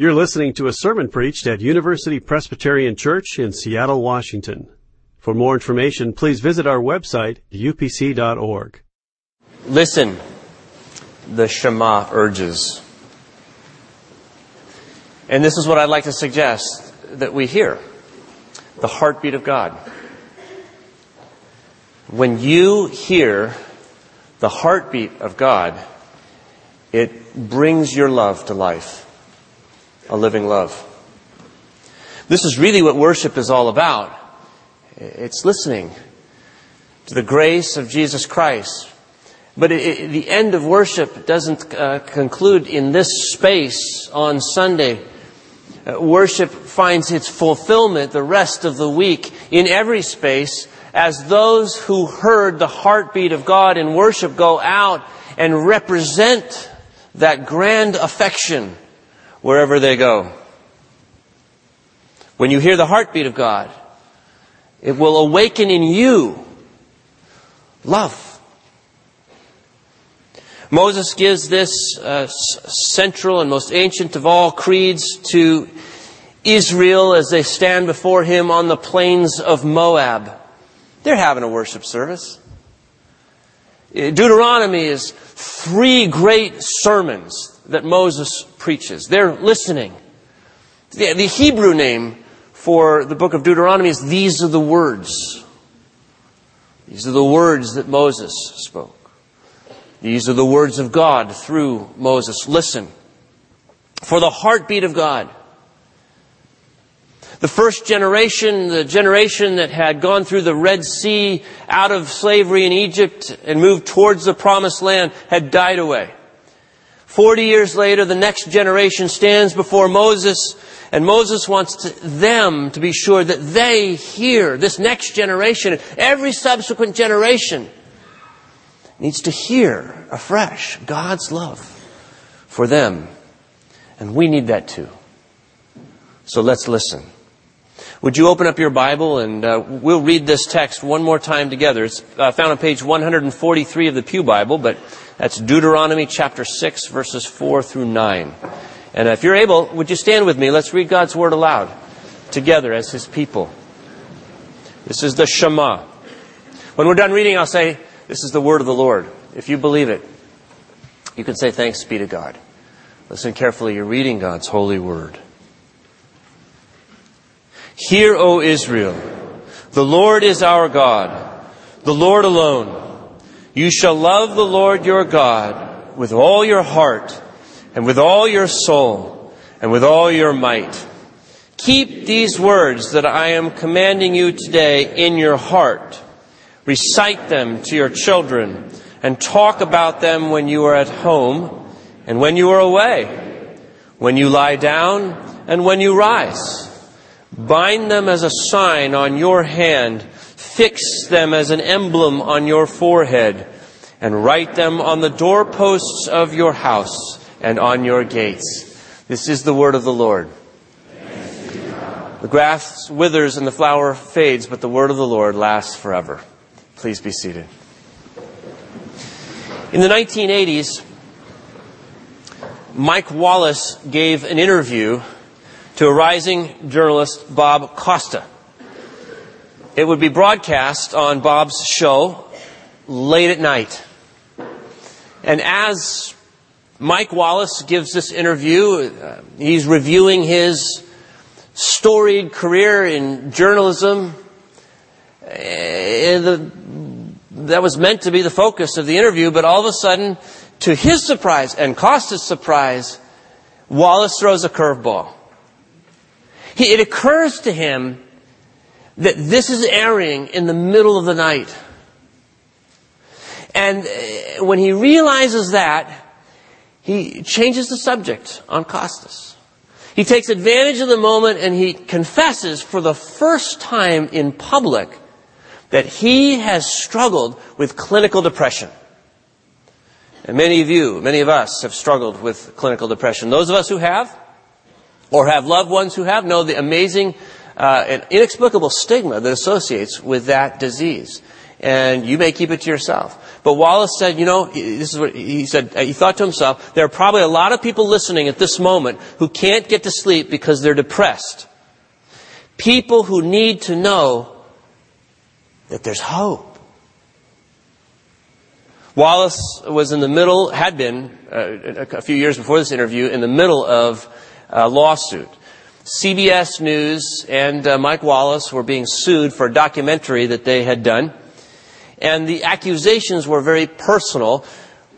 You're listening to a sermon preached at University Presbyterian Church in Seattle, Washington. For more information, please visit our website, upc.org. Listen, the Shema urges. And this is what I'd like to suggest that we hear. The heartbeat of God. When you hear the heartbeat of God, it brings your love to life. A living love. This is really what worship is all about. It's listening to the grace of Jesus Christ. But the end of worship doesn't conclude in this space on Sunday. Worship finds its fulfillment the rest of the week in every space as those who heard the heartbeat of God in worship go out and represent that grand affection wherever they go. When you hear the heartbeat of God, it will awaken in you love. Moses gives this central and most ancient of all creeds to Israel as they stand before him on the plains of Moab. They're having a worship service. Deuteronomy is 3 great sermons that Moses preaches. They're listening. The Hebrew name for the book of Deuteronomy is, these are the words. These are the words that Moses spoke. These are the words of God through Moses. Listen for the heartbeat of God. The first generation, the generation that had gone through the Red Sea, out of slavery in Egypt and moved towards the Promised Land, had died away. 40 years later, the next generation stands before Moses, and Moses wants them to be sure that they hear. This next generation, and every subsequent generation, needs to hear afresh God's love for them. And we need that too. So let's listen. Would you open up your Bible, and we'll read this text one more time together. It's found on page 143 of the Pew Bible, but that's Deuteronomy chapter 6, verses 4 through 9. And if you're able, would you stand with me? Let's read God's Word aloud together as His people. This is the Shema. When we're done reading, I'll say, this is the Word of the Lord. If you believe it, you can say, thanks be to God. Listen carefully. You're reading God's holy Word. Hear, O Israel, the Lord is our God, the Lord alone. You shall love the Lord your God with all your heart and with all your soul and with all your might. Keep these words that I am commanding you today in your heart. Recite them to your children and talk about them when you are at home and when you are away, when you lie down and when you rise. Bind them as a sign on your hand. Fix them as an emblem on your forehead, and write them on the doorposts of your house and on your gates. This is the word of the Lord. Thanks be to God. The grass withers and the flower fades, but the word of the Lord lasts forever. Please be seated. In the 1980s, Mike Wallace gave an interview to a rising journalist, Bob Costa. It would be broadcast on Bob's show late at night. And as Mike Wallace gives this interview, he's reviewing his storied career in journalism. That was meant to be the focus of the interview, but all of a sudden, to his surprise and Costa's surprise, Wallace throws a curveball. It occurs to him that this is airing in the middle of the night. And when he realizes that, he changes the subject on Costas. He takes advantage of the moment, and he confesses for the first time in public that he has struggled with clinical depression. And many of you, many of us have struggled with clinical depression. Those of us who have, or have loved ones who have, know the amazing an inexplicable stigma that associates with that disease. and you may keep it to yourself. But Wallace said, you know, this is what he said. He thought to himself, there are probably a lot of people listening at this moment who can't get to sleep because they're depressed. People who need to know that there's hope. Wallace was in the middle, had been a few years before this interview, in the middle of a lawsuit. CBS News and Mike Wallace were being sued for a documentary that they had done. And the accusations were very personal.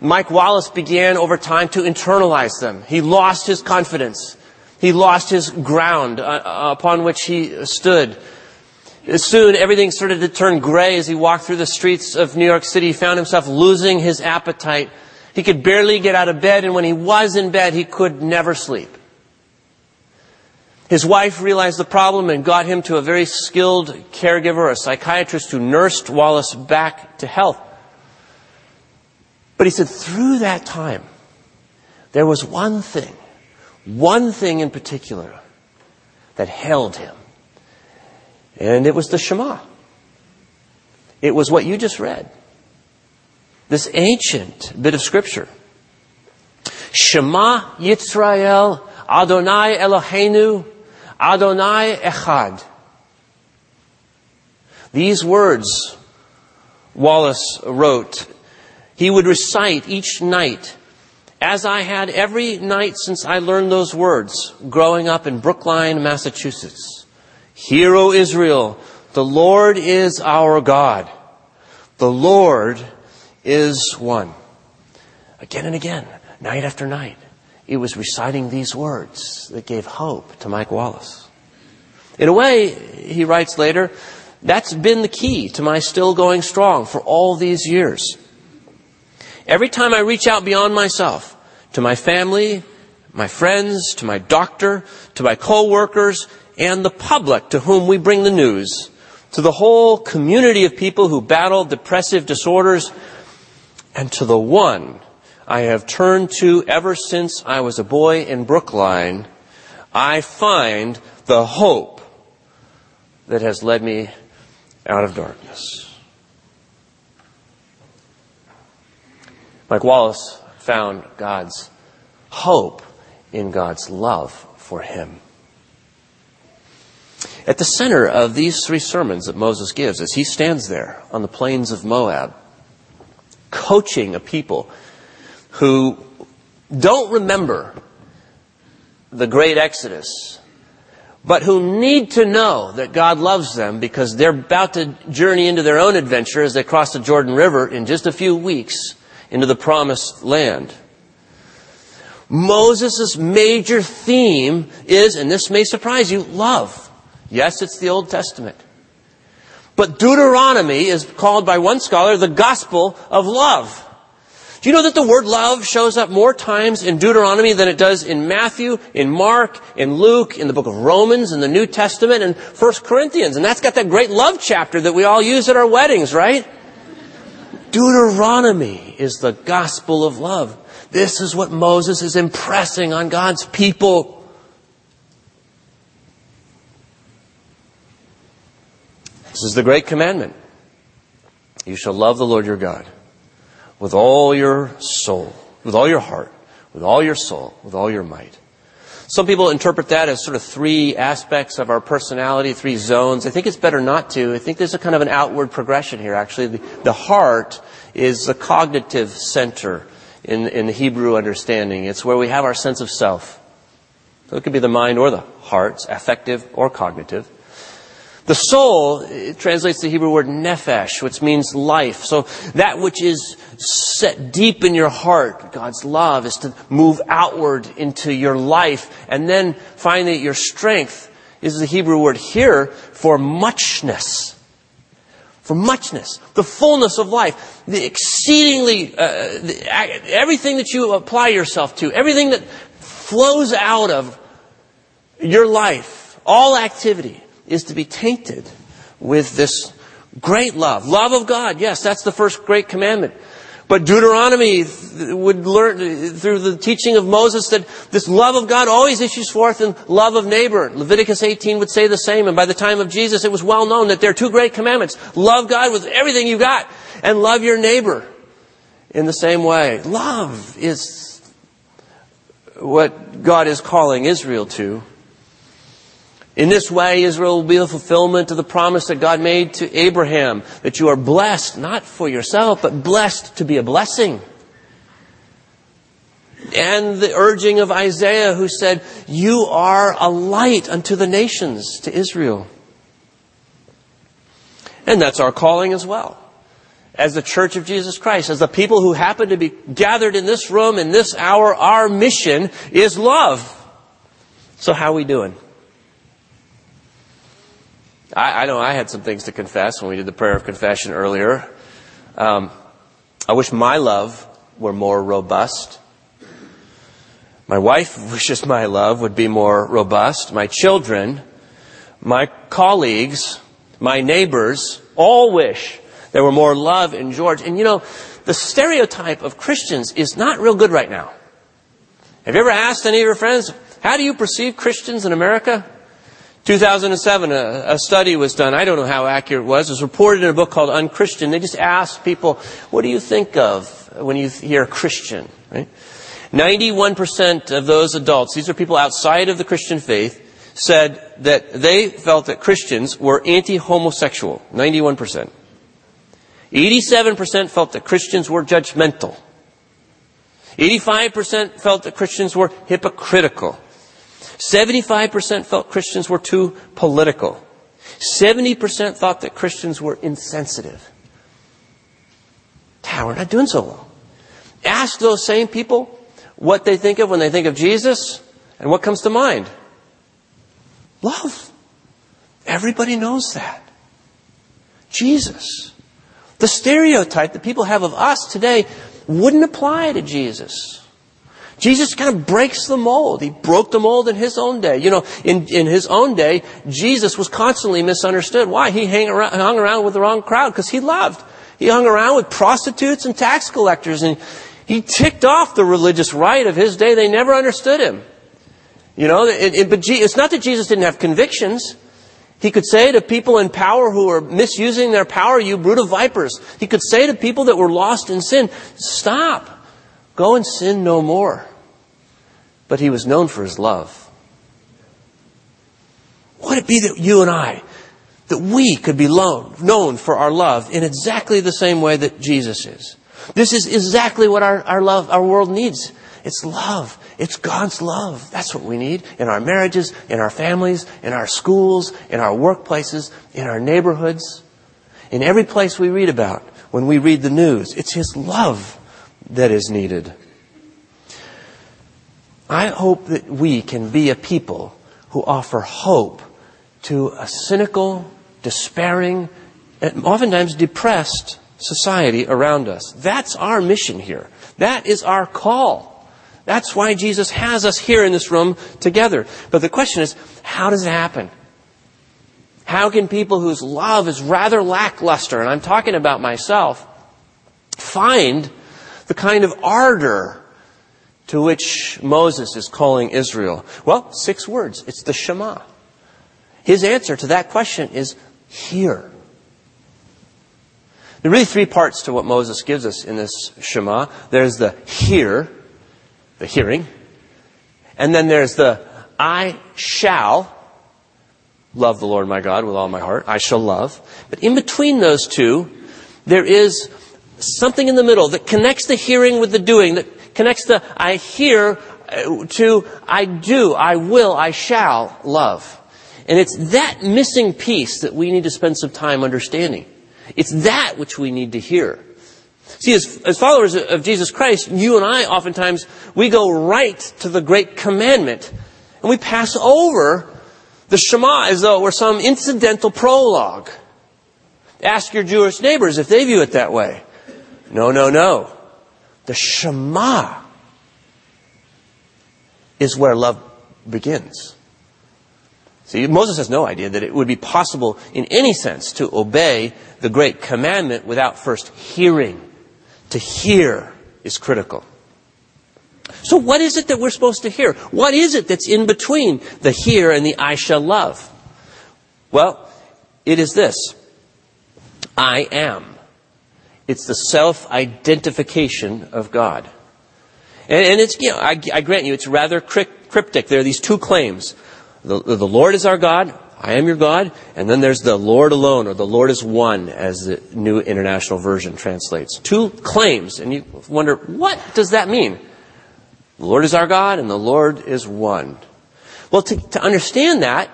Mike Wallace began over time to internalize them. He lost his confidence. He lost his ground upon which he stood. Soon, everything started to turn gray as he walked through the streets of New York City. He found himself losing his appetite. He could barely get out of bed, and when he was in bed, he could never sleep. His wife realized the problem and got him to a very skilled caregiver, a psychiatrist, who nursed Wallace back to health. But he said, through that time, there was one thing in particular that held him. And it was the Shema. It was what you just read. This ancient bit of scripture. Shema Yisrael Adonai Eloheinu Adonai Echad. These words, Wallace wrote, he would recite each night, as I had every night since I learned those words growing up in Brookline, Massachusetts. Hear, O Israel, the Lord is our God. The Lord is one. Again and again, night after night, it was reciting these words that gave hope to Mike Wallace. In a way, he writes later, that's been the key to my still going strong for all these years. Every time I reach out beyond myself, to my family, my friends, to my doctor, to my co-workers, and the public to whom we bring the news, to the whole community of people who battle depressive disorders, and to the one I have turned to ever since I was a boy in Brookline, I find the hope that has led me out of darkness. Mike Wallace found God's hope in God's love for him. At the center of these three sermons that Moses gives, as he stands there on the plains of Moab, coaching a people who don't remember the great Exodus, but who need to know that God loves them because they're about to journey into their own adventure as they cross the Jordan River in just a few weeks into the Promised Land. Moses' major theme is, and this may surprise you, love. Yes, it's the Old Testament. But Deuteronomy is called by one scholar the gospel of love. Do you know that the word love shows up more times in Deuteronomy than it does in Matthew, in Mark, in Luke, in the book of Romans, in the New Testament, and 1 Corinthians? And that's got that great love chapter that we all use at our weddings, right? Deuteronomy is the gospel of love. This is what Moses is impressing on God's people. This is the great commandment. You shall love the Lord your God with all your soul, with all your heart, with all your soul, with all your might. Some people interpret that as sort of three aspects of our personality, three zones. I think it's better not to. I think there's a kind of an outward progression here, actually. The heart is the cognitive center in the Hebrew understanding. It's where we have our sense of self. So it could be the mind or the hearts, affective or cognitive. The soul, it translates the Hebrew word nephesh, which means life. So that which is set deep in your heart, God's love, is to move outward into your life. And then finally, your strength is the Hebrew word here for muchness. For muchness, the fullness of life, the exceedingly, everything that you apply yourself to, everything that flows out of your life, all activity, is to be tainted with this great love. Love of God, yes, that's the first great commandment. But Deuteronomy would learn through the teaching of Moses that this love of God always issues forth in love of neighbor. Leviticus 18 would say the same. And by the time of Jesus, it was well known that there are two great commandments. Love God with everything you've got and love your neighbor in the same way. Love is what God is calling Israel to. In this way, Israel will be the fulfillment of the promise that God made to Abraham, that you are blessed, not for yourself, but blessed to be a blessing. And the urging of Isaiah, who said, you are a light unto the nations, to Israel. And that's our calling as well. As the Church of Jesus Christ, as the people who happen to be gathered in this room, in this hour, our mission is love. So how are we doing? I know I had some things to confess when we did the prayer of confession earlier. I wish my love were more robust. My wife wishes my love would be more robust. My children, my colleagues, my neighbors all wish there were more love in George. And you know, the stereotype of Christians is not real good right now. Have you ever asked any of your friends, how do you perceive Christians in America? 2007, a study was done. I don't know how accurate it was. It was reported in a book called UnChristian. They just asked people, what do you think of when you hear Christian? Right? 91% of those adults, these are people outside of the Christian faith, said that they felt that Christians were anti-homosexual. 91%. 87% felt that Christians were judgmental. 85% felt that Christians were hypocritical. 75% felt Christians were too political. 70% thought that Christians were insensitive. Now, we're not doing so well. Ask those same people what they think of when they think of Jesus, and what comes to mind? Love. Everybody knows that. Jesus. The stereotype that people have of us today wouldn't apply to Jesus. Jesus kind of breaks the mold. He broke the mold in his own day. You know, in his own day, Jesus was constantly misunderstood. Why? He hung around with the wrong crowd because he loved. He hung around with prostitutes and tax collectors, and he ticked off the religious right of his day. They never understood him. You know, but it's not that Jesus didn't have convictions. He could say to people in power who are misusing their power, you brood of vipers. He could say to people that were lost in sin, stop, go and sin no more. But he was known for his love. Would it be that you and I, that we could be known for our love in exactly the same way that Jesus is? This is exactly what our world needs. It's love. It's God's love. That's what we need in our marriages, in our families, in our schools, in our workplaces, in our neighborhoods, in every place we read about. When we read the news, it's his love that is needed. I hope that we can be a people who offer hope to a cynical, despairing, and oftentimes depressed society around us. That's our mission here. That is our call. That's why Jesus has us here in this room together. But the question is, how does it happen? How can people whose love is rather lackluster, and I'm talking about myself, find the kind of ardor to which Moses is calling Israel? Well, 6 words. It's the Shema. His answer to that question is, hear. There are really 3 parts to what Moses gives us in this Shema. There's the hear, the hearing. And then there's the I shall love the Lord my God with all my heart. I shall love. But in between those two, there is something in the middle that connects the hearing with the doing, that connects the I hear to I do, I will, I shall love. And it's that missing piece that we need to spend some time understanding. It's that which we need to hear. See, as followers of Jesus Christ, you and I oftentimes, we go right to the great commandment and we pass over the Shema as though it were some incidental prologue. Ask your Jewish neighbors if they view it that way. No, no, no. The Shema is where love begins. See, Moses has no idea that it would be possible in any sense to obey the great commandment without first hearing, to hear is critical. So what is it that we're supposed to hear? What is it that's in between the hear and the I shall love? Well, it is this. I am. It's the self-identification of God. And it's, you know, I grant you, it's rather cryptic. There are these two claims. The Lord is our God. I am your God. And then there's the Lord alone, or the Lord is one, as the New International Version translates. Two claims. And you wonder, what does that mean? The Lord is our God and the Lord is one. Well, to understand that,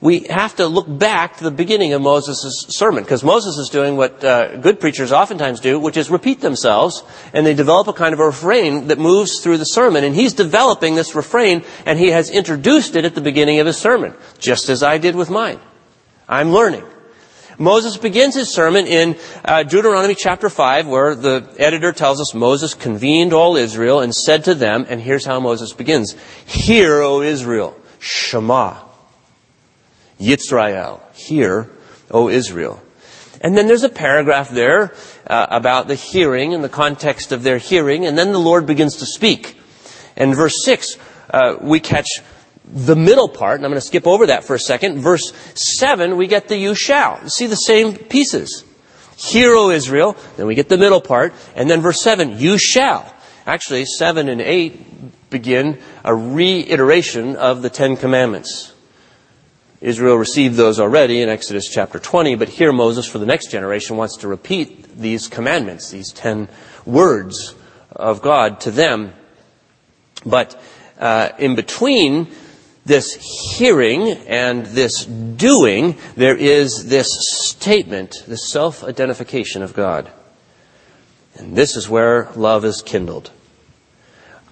we have to look back to the beginning of Moses' sermon, because Moses is doing what good preachers oftentimes do, which is repeat themselves, and they develop a kind of a refrain that moves through the sermon. And he's developing this refrain, and he has introduced it at the beginning of his sermon, just as I did with mine. I'm learning. Moses begins his sermon in Deuteronomy chapter 5, where the editor tells us Moses convened all Israel and said to them, and here's how Moses begins, Hear, O Israel, Shema. Yisrael, hear, O Israel. And then there's a paragraph there about the hearing and the context of their hearing, and then the Lord begins to speak. And verse 6, we catch the middle part, and I'm going to skip over that for a second. Verse 7, we get the you shall. You see the same pieces. Hear, O Israel, then we get the middle part, and then verse 7, you shall. Actually, 7 and 8 begin a reiteration of the Ten Commandments. Israel received those already in Exodus chapter 20, but here Moses, for the next generation, wants to repeat these commandments, these 10 words of God to them. But in between this hearing and this doing, there is this statement, this self-identification of God. And this is where love is kindled.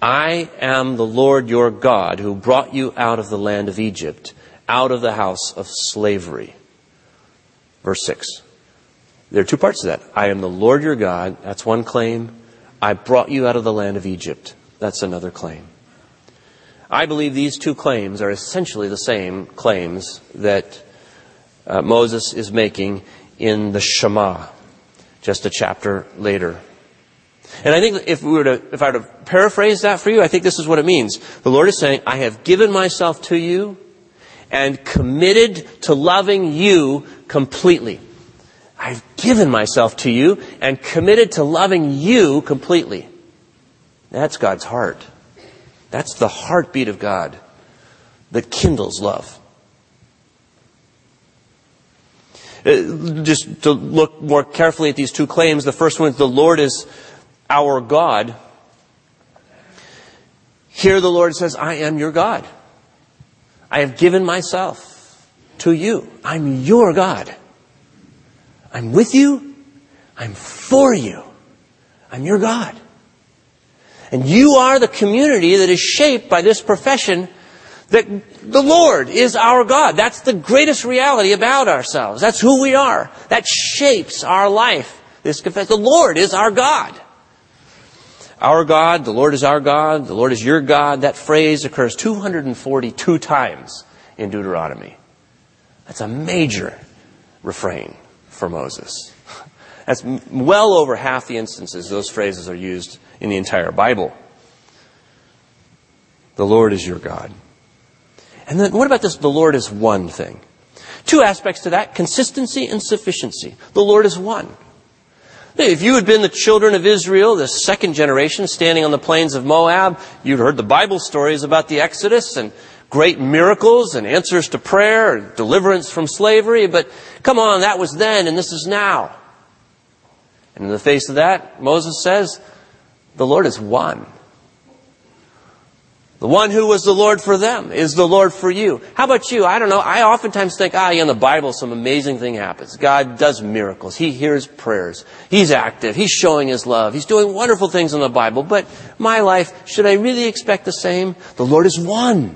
I am the Lord your God who brought you out of the land of Egypt, out of the house of slavery. Verse 6. There are two parts to that. I am the Lord your God. That's one claim. I brought you out of the land of Egypt. That's another claim. I believe these two claims are essentially the same claims that Moses is making in the Shema, just a chapter later. And I think if I were to paraphrase that for you, I think this is what it means. The Lord is saying, I have given myself to you and committed to loving you completely. I've given myself to you and committed to loving you completely. That's God's heart. That's the heartbeat of God that kindles love. Just to look more carefully at these two claims, the first one is the Lord is our God. Here the Lord says, I am your God. I have given myself to you. I'm your God. I'm with you. I'm for you. I'm your God. And you are the community that is shaped by this profession that the Lord is our God. That's the greatest reality about ourselves. That's who we are. That shapes our life. This confession, the Lord is our God. Our God, the Lord is our God, the Lord is your God. That phrase occurs 242 times in Deuteronomy. That's a major refrain for Moses. That's well over half the instances those phrases are used in the entire Bible. The Lord is your God. And then what about this, the Lord is one thing? Two aspects to that, consistency and sufficiency. The Lord is one. If you had been the children of Israel, the second generation, standing on the plains of Moab, you'd heard the Bible stories about the Exodus and great miracles and answers to prayer and deliverance from slavery. But come on, that was then and this is now. And in the face of that, Moses says, the Lord is one. The one who was the Lord for them is the Lord for you. How about you? I don't know. I oftentimes think, in the Bible some amazing thing happens. God does miracles. He hears prayers. He's active. He's showing his love. He's doing wonderful things in the Bible. But my life, should I really expect the same? The Lord is one.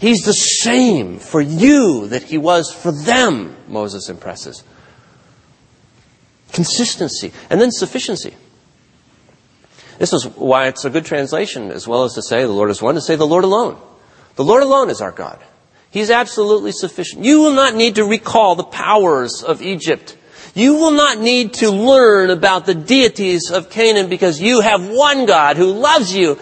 He's the same for you that he was for them, Moses impresses. Consistency. And then sufficiency. This is why it's a good translation, as well as to say the Lord is one, to say the Lord alone. The Lord alone is our God. He's absolutely sufficient. You will not need to recall the powers of Egypt. You will not need to learn about the deities of Canaan because you have one God who loves you.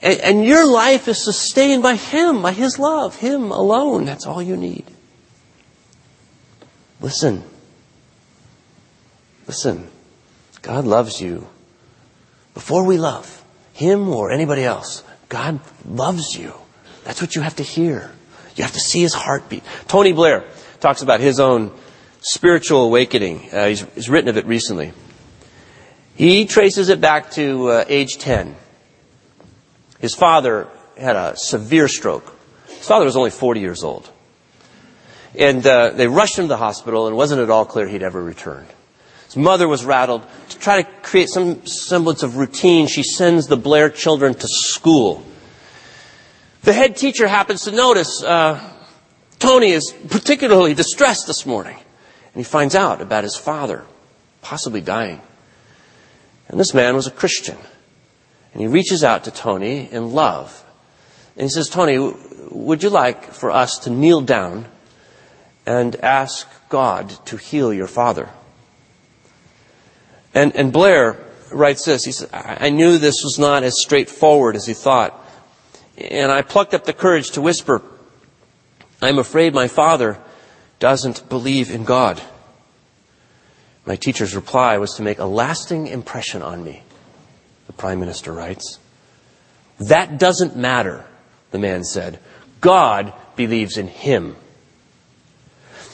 And your life is sustained by Him, by His love, Him alone. That's all you need. Listen. God loves you. Before we love Him or anybody else, God loves you. That's what you have to hear. You have to see His heartbeat. Tony Blair talks about his own spiritual awakening. He's written of it recently. He traces it back to age 10. His father had a severe stroke. His father was only 40 years old. And they rushed him to the hospital, and it wasn't at all clear he'd ever return. His mother was rattled. To try to create some semblance of routine, she sends the Blair children to school. The head teacher happens to notice Tony is particularly distressed this morning. And he finds out about his father possibly dying. And this man was a Christian. And he reaches out to Tony in love. And he says, Tony, would you like for us to kneel down and ask God to heal your father? And Blair writes this. He says, I knew this was not as straightforward as he thought. And I plucked up the courage to whisper, I'm afraid my father doesn't believe in God. My teacher's reply was to make a lasting impression on me. The Prime Minister writes, that doesn't matter, the man said. God believes in him.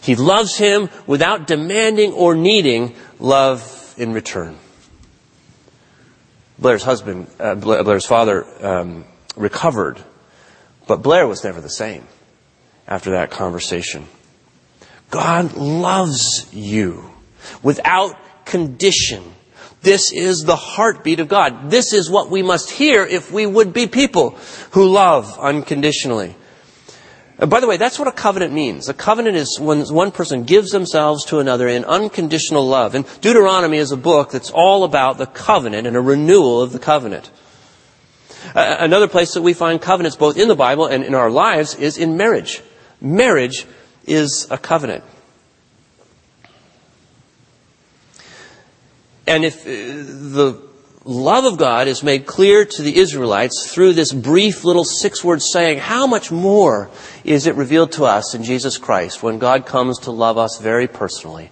He loves him without demanding or needing love in return. Blair's father recovered, but Blair was never the same after that conversation. God loves you without condition. This is the heartbeat of God. This is what we must hear if we would be people who love unconditionally. And by the way, that's what a covenant means. A covenant is when one person gives themselves to another in unconditional love. And Deuteronomy is a book that's all about the covenant and a renewal of the covenant. Another place that we find covenants both in the Bible and in our lives is in marriage. Marriage is a covenant. And if the love of God is made clear to the Israelites through this brief little 6-word saying, how much more is it revealed to us in Jesus Christ when God comes to love us very personally,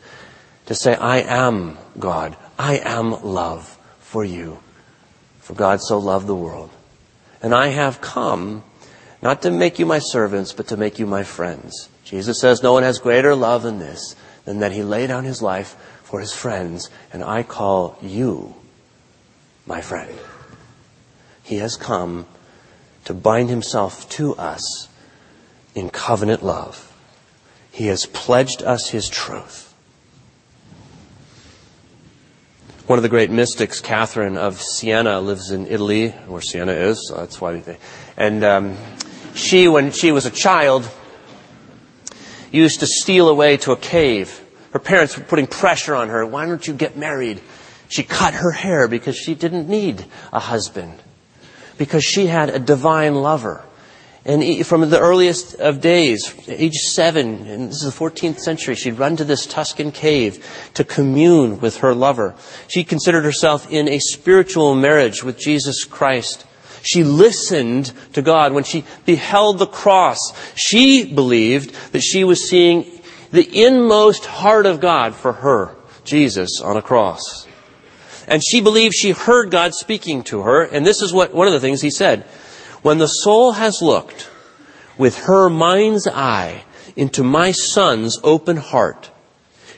to say, I am God, I am love for you, for God so loved the world. And I have come not to make you my servants, but to make you my friends. Jesus says no one has greater love than this, than that he laid down his life for his friends, and I call you my friend. He has come to bind himself to us in covenant love. He has pledged us his truth. One of the great mystics, Catherine of Siena, lives in Italy, where Siena is. So that's why. And she, when she was a child, used to steal away to a cave. Her parents were putting pressure on her. Why don't you get married? She cut her hair because she didn't need a husband, because she had a divine lover. And from the earliest of days, age 7, and this is the 14th century, she'd run to this Tuscan cave to commune with her lover. She considered herself in a spiritual marriage with Jesus Christ. She listened to God. When she beheld the cross, she believed that she was seeing the inmost heart of God for her, Jesus, on a cross. And she believed she heard God speaking to her. And this is what one of the things he said. When the soul has looked with her mind's eye into my son's open heart,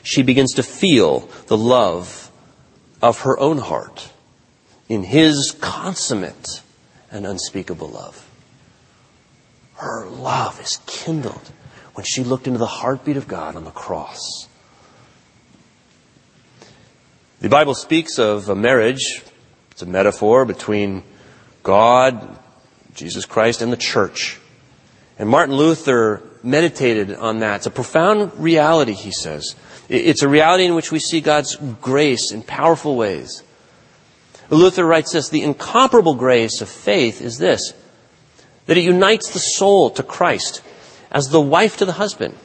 she begins to feel the love of her own heart in his consummate and unspeakable love. Her love is kindled when she looked into the heartbeat of God on the cross. The Bible speaks of a marriage. It's a metaphor between God, Jesus Christ, and the church. And Martin Luther meditated on that. It's a profound reality, he says. It's a reality in which we see God's grace in powerful ways. Luther writes this, the incomparable grace of faith is this, that it unites the soul to Christ as the wife to the husband,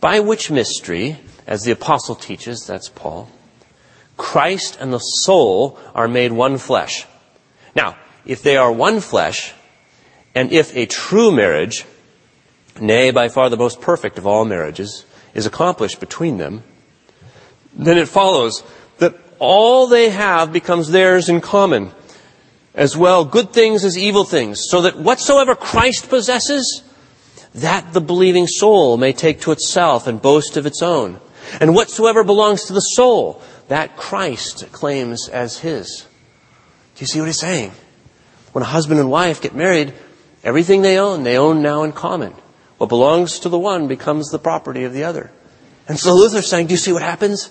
by which mystery as the apostle teaches, that's Paul, Christ and the soul are made one flesh. Now, if they are one flesh, and if a true marriage, nay, by far the most perfect of all marriages, is accomplished between them, then it follows that all they have becomes theirs in common, as well good things as evil things, so that whatsoever Christ possesses, that the believing soul may take to itself and boast of its own. And whatsoever belongs to the soul, that Christ claims as his. Do you see what he's saying? When a husband and wife get married, everything they own now in common. What belongs to the one becomes the property of the other. And so Luther's saying, do you see what happens?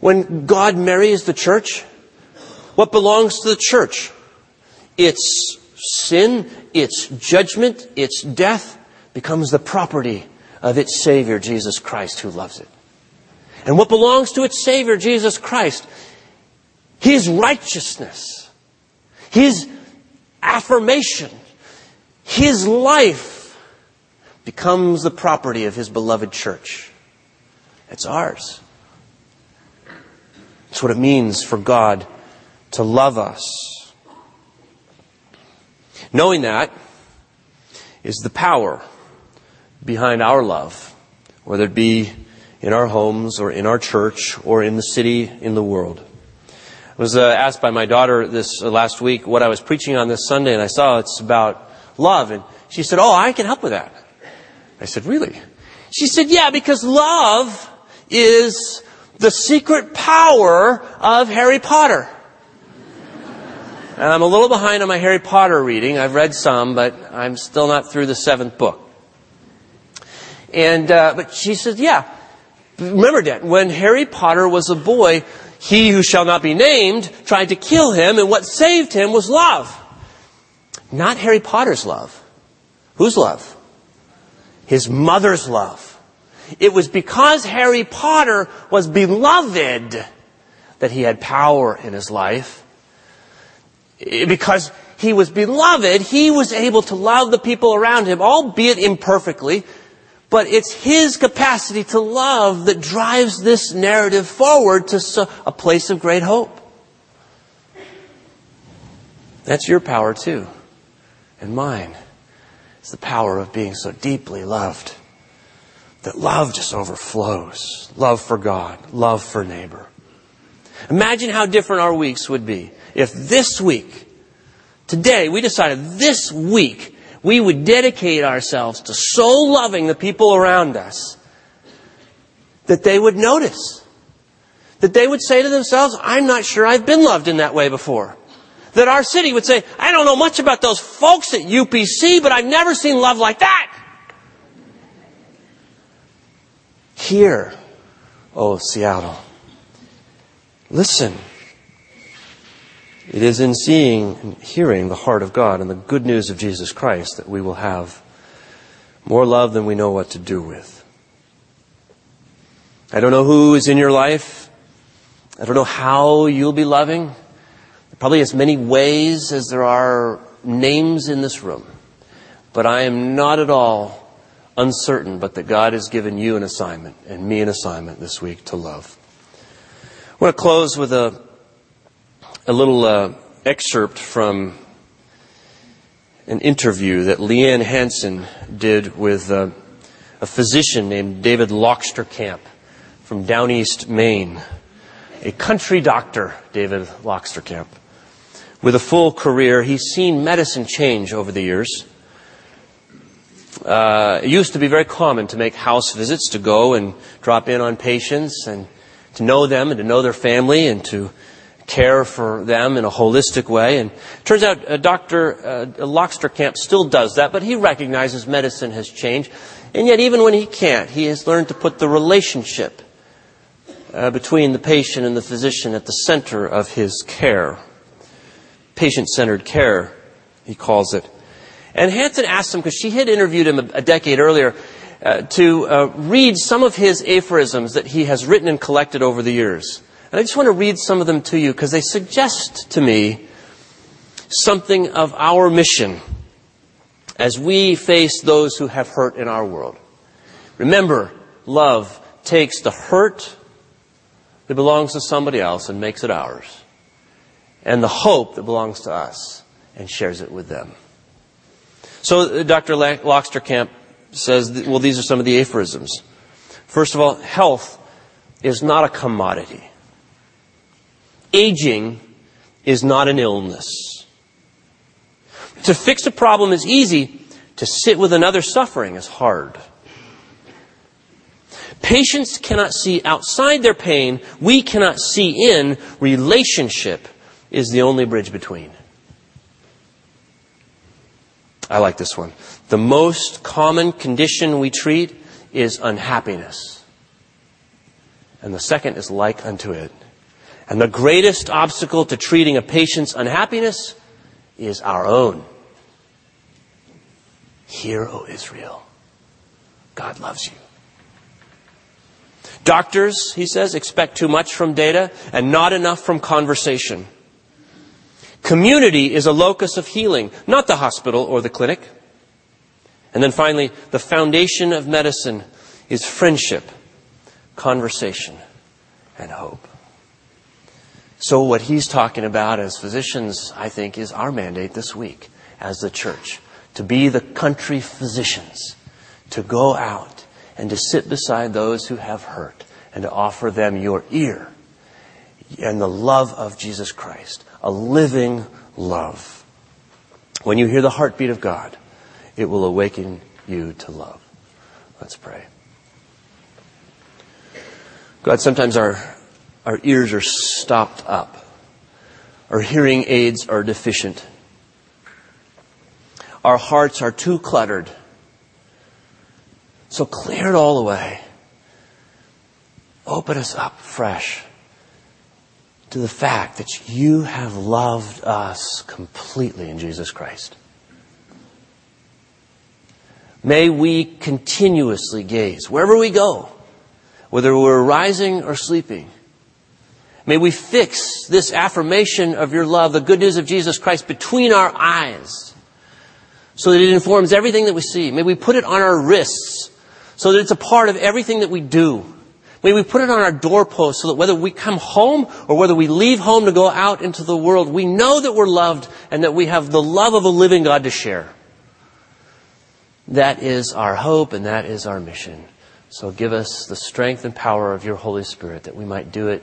When God marries the church, what belongs to the church? Its sin, its judgment, its death becomes the property of its Savior, Jesus Christ, who loves it. And what belongs to its Savior, Jesus Christ, his righteousness, his affirmation, his life becomes the property of his beloved church. It's ours. It's what it means for God to love us. Knowing that is the power behind our love, whether it be in our homes or in our church or in the city, in the world. I was asked by my daughter this last week what I was preaching on this Sunday, and I saw it's about love. And she said, oh, I can help with that. I said, really? She said, yeah, because love is the secret power of Harry Potter. And I'm a little behind on my Harry Potter reading. I've read some, but I'm still not through the 7th book. And but she said, yeah. Remember that when Harry Potter was a boy, he who shall not be named tried to kill him, and what saved him was love. Not Harry Potter's love. Whose love? His mother's love. It was because Harry Potter was beloved that he had power in his life. Because he was beloved, he was able to love the people around him, albeit imperfectly. But it's his capacity to love that drives this narrative forward to a place of great hope. That's your power too. And mine is the power of being so deeply loved that love just overflows. Love for God, love for neighbor. Imagine how different our weeks would be if this week, today, we decided this week, we would dedicate ourselves to so loving the people around us that they would notice. That they would say to themselves, I'm not sure I've been loved in that way before. That our city would say, I don't know much about those folks at UPC, but I've never seen love like that. Here, oh Seattle, listen. It is in seeing and hearing the heart of God and the good news of Jesus Christ that we will have more love than we know what to do with. I don't know who is in your life. I don't know how you'll be loving. There probably as many ways as there are names in this room. But I am not at all uncertain, but that God has given you an assignment and me an assignment this week to love. I want to close with a little excerpt from an interview that Leanne Hansen did with a physician named David Loxterkamp from down east Maine. A country doctor, David Loxterkamp. With a full career, he's seen medicine change over the years. It used to be very common to make house visits, to go and drop in on patients and to know them and to know their family and to care for them in a holistic way. And it turns out Dr. Loxterkamp still does that, but he recognizes medicine has changed. And yet even when he can't, he has learned to put the relationship between the patient and the physician at the center of his care. Patient-centered care, he calls it. And Hansen asked him, because she had interviewed him a decade earlier, to read some of his aphorisms that he has written and collected over the years. And I just want to read some of them to you because they suggest to me something of our mission as we face those who have hurt in our world. Remember, love takes the hurt that belongs to somebody else and makes it ours, and the hope that belongs to us and shares it with them. So Dr. Loxterkamp says, well, these are some of the aphorisms. First of all, health is not a commodity. Aging is not an illness. To fix a problem is easy. To sit with another suffering is hard. Patients cannot see outside their pain. We cannot see in. Relationship is the only bridge between. I like this one. The most common condition we treat is unhappiness. And the second is like unto it. And the greatest obstacle to treating a patient's unhappiness is our own. Hear, O Israel, God loves you. Doctors, he says, expect too much from data and not enough from conversation. Community is a locus of healing, not the hospital or the clinic. And then finally, the foundation of medicine is friendship, conversation, and hope. So what he's talking about as physicians, I think, is our mandate this week as the church. To be the country physicians. To go out and to sit beside those who have hurt and to offer them your ear and the love of Jesus Christ. A living love. When you hear the heartbeat of God, it will awaken you to love. Let's pray. God, sometimes our ears are stopped up. Our hearing aids are deficient. Our hearts are too cluttered. So clear it all away. Open us up fresh to the fact that you have loved us completely in Jesus Christ. May we continuously gaze, wherever we go, whether we're rising or sleeping. May we fix this affirmation of your love, the good news of Jesus Christ, between our eyes so that it informs everything that we see. May we put it on our wrists so that it's a part of everything that we do. May we put it on our doorposts so that whether we come home or whether we leave home to go out into the world, we know that we're loved and that we have the love of a living God to share. That is our hope and that is our mission. So give us the strength and power of your Holy Spirit that we might do it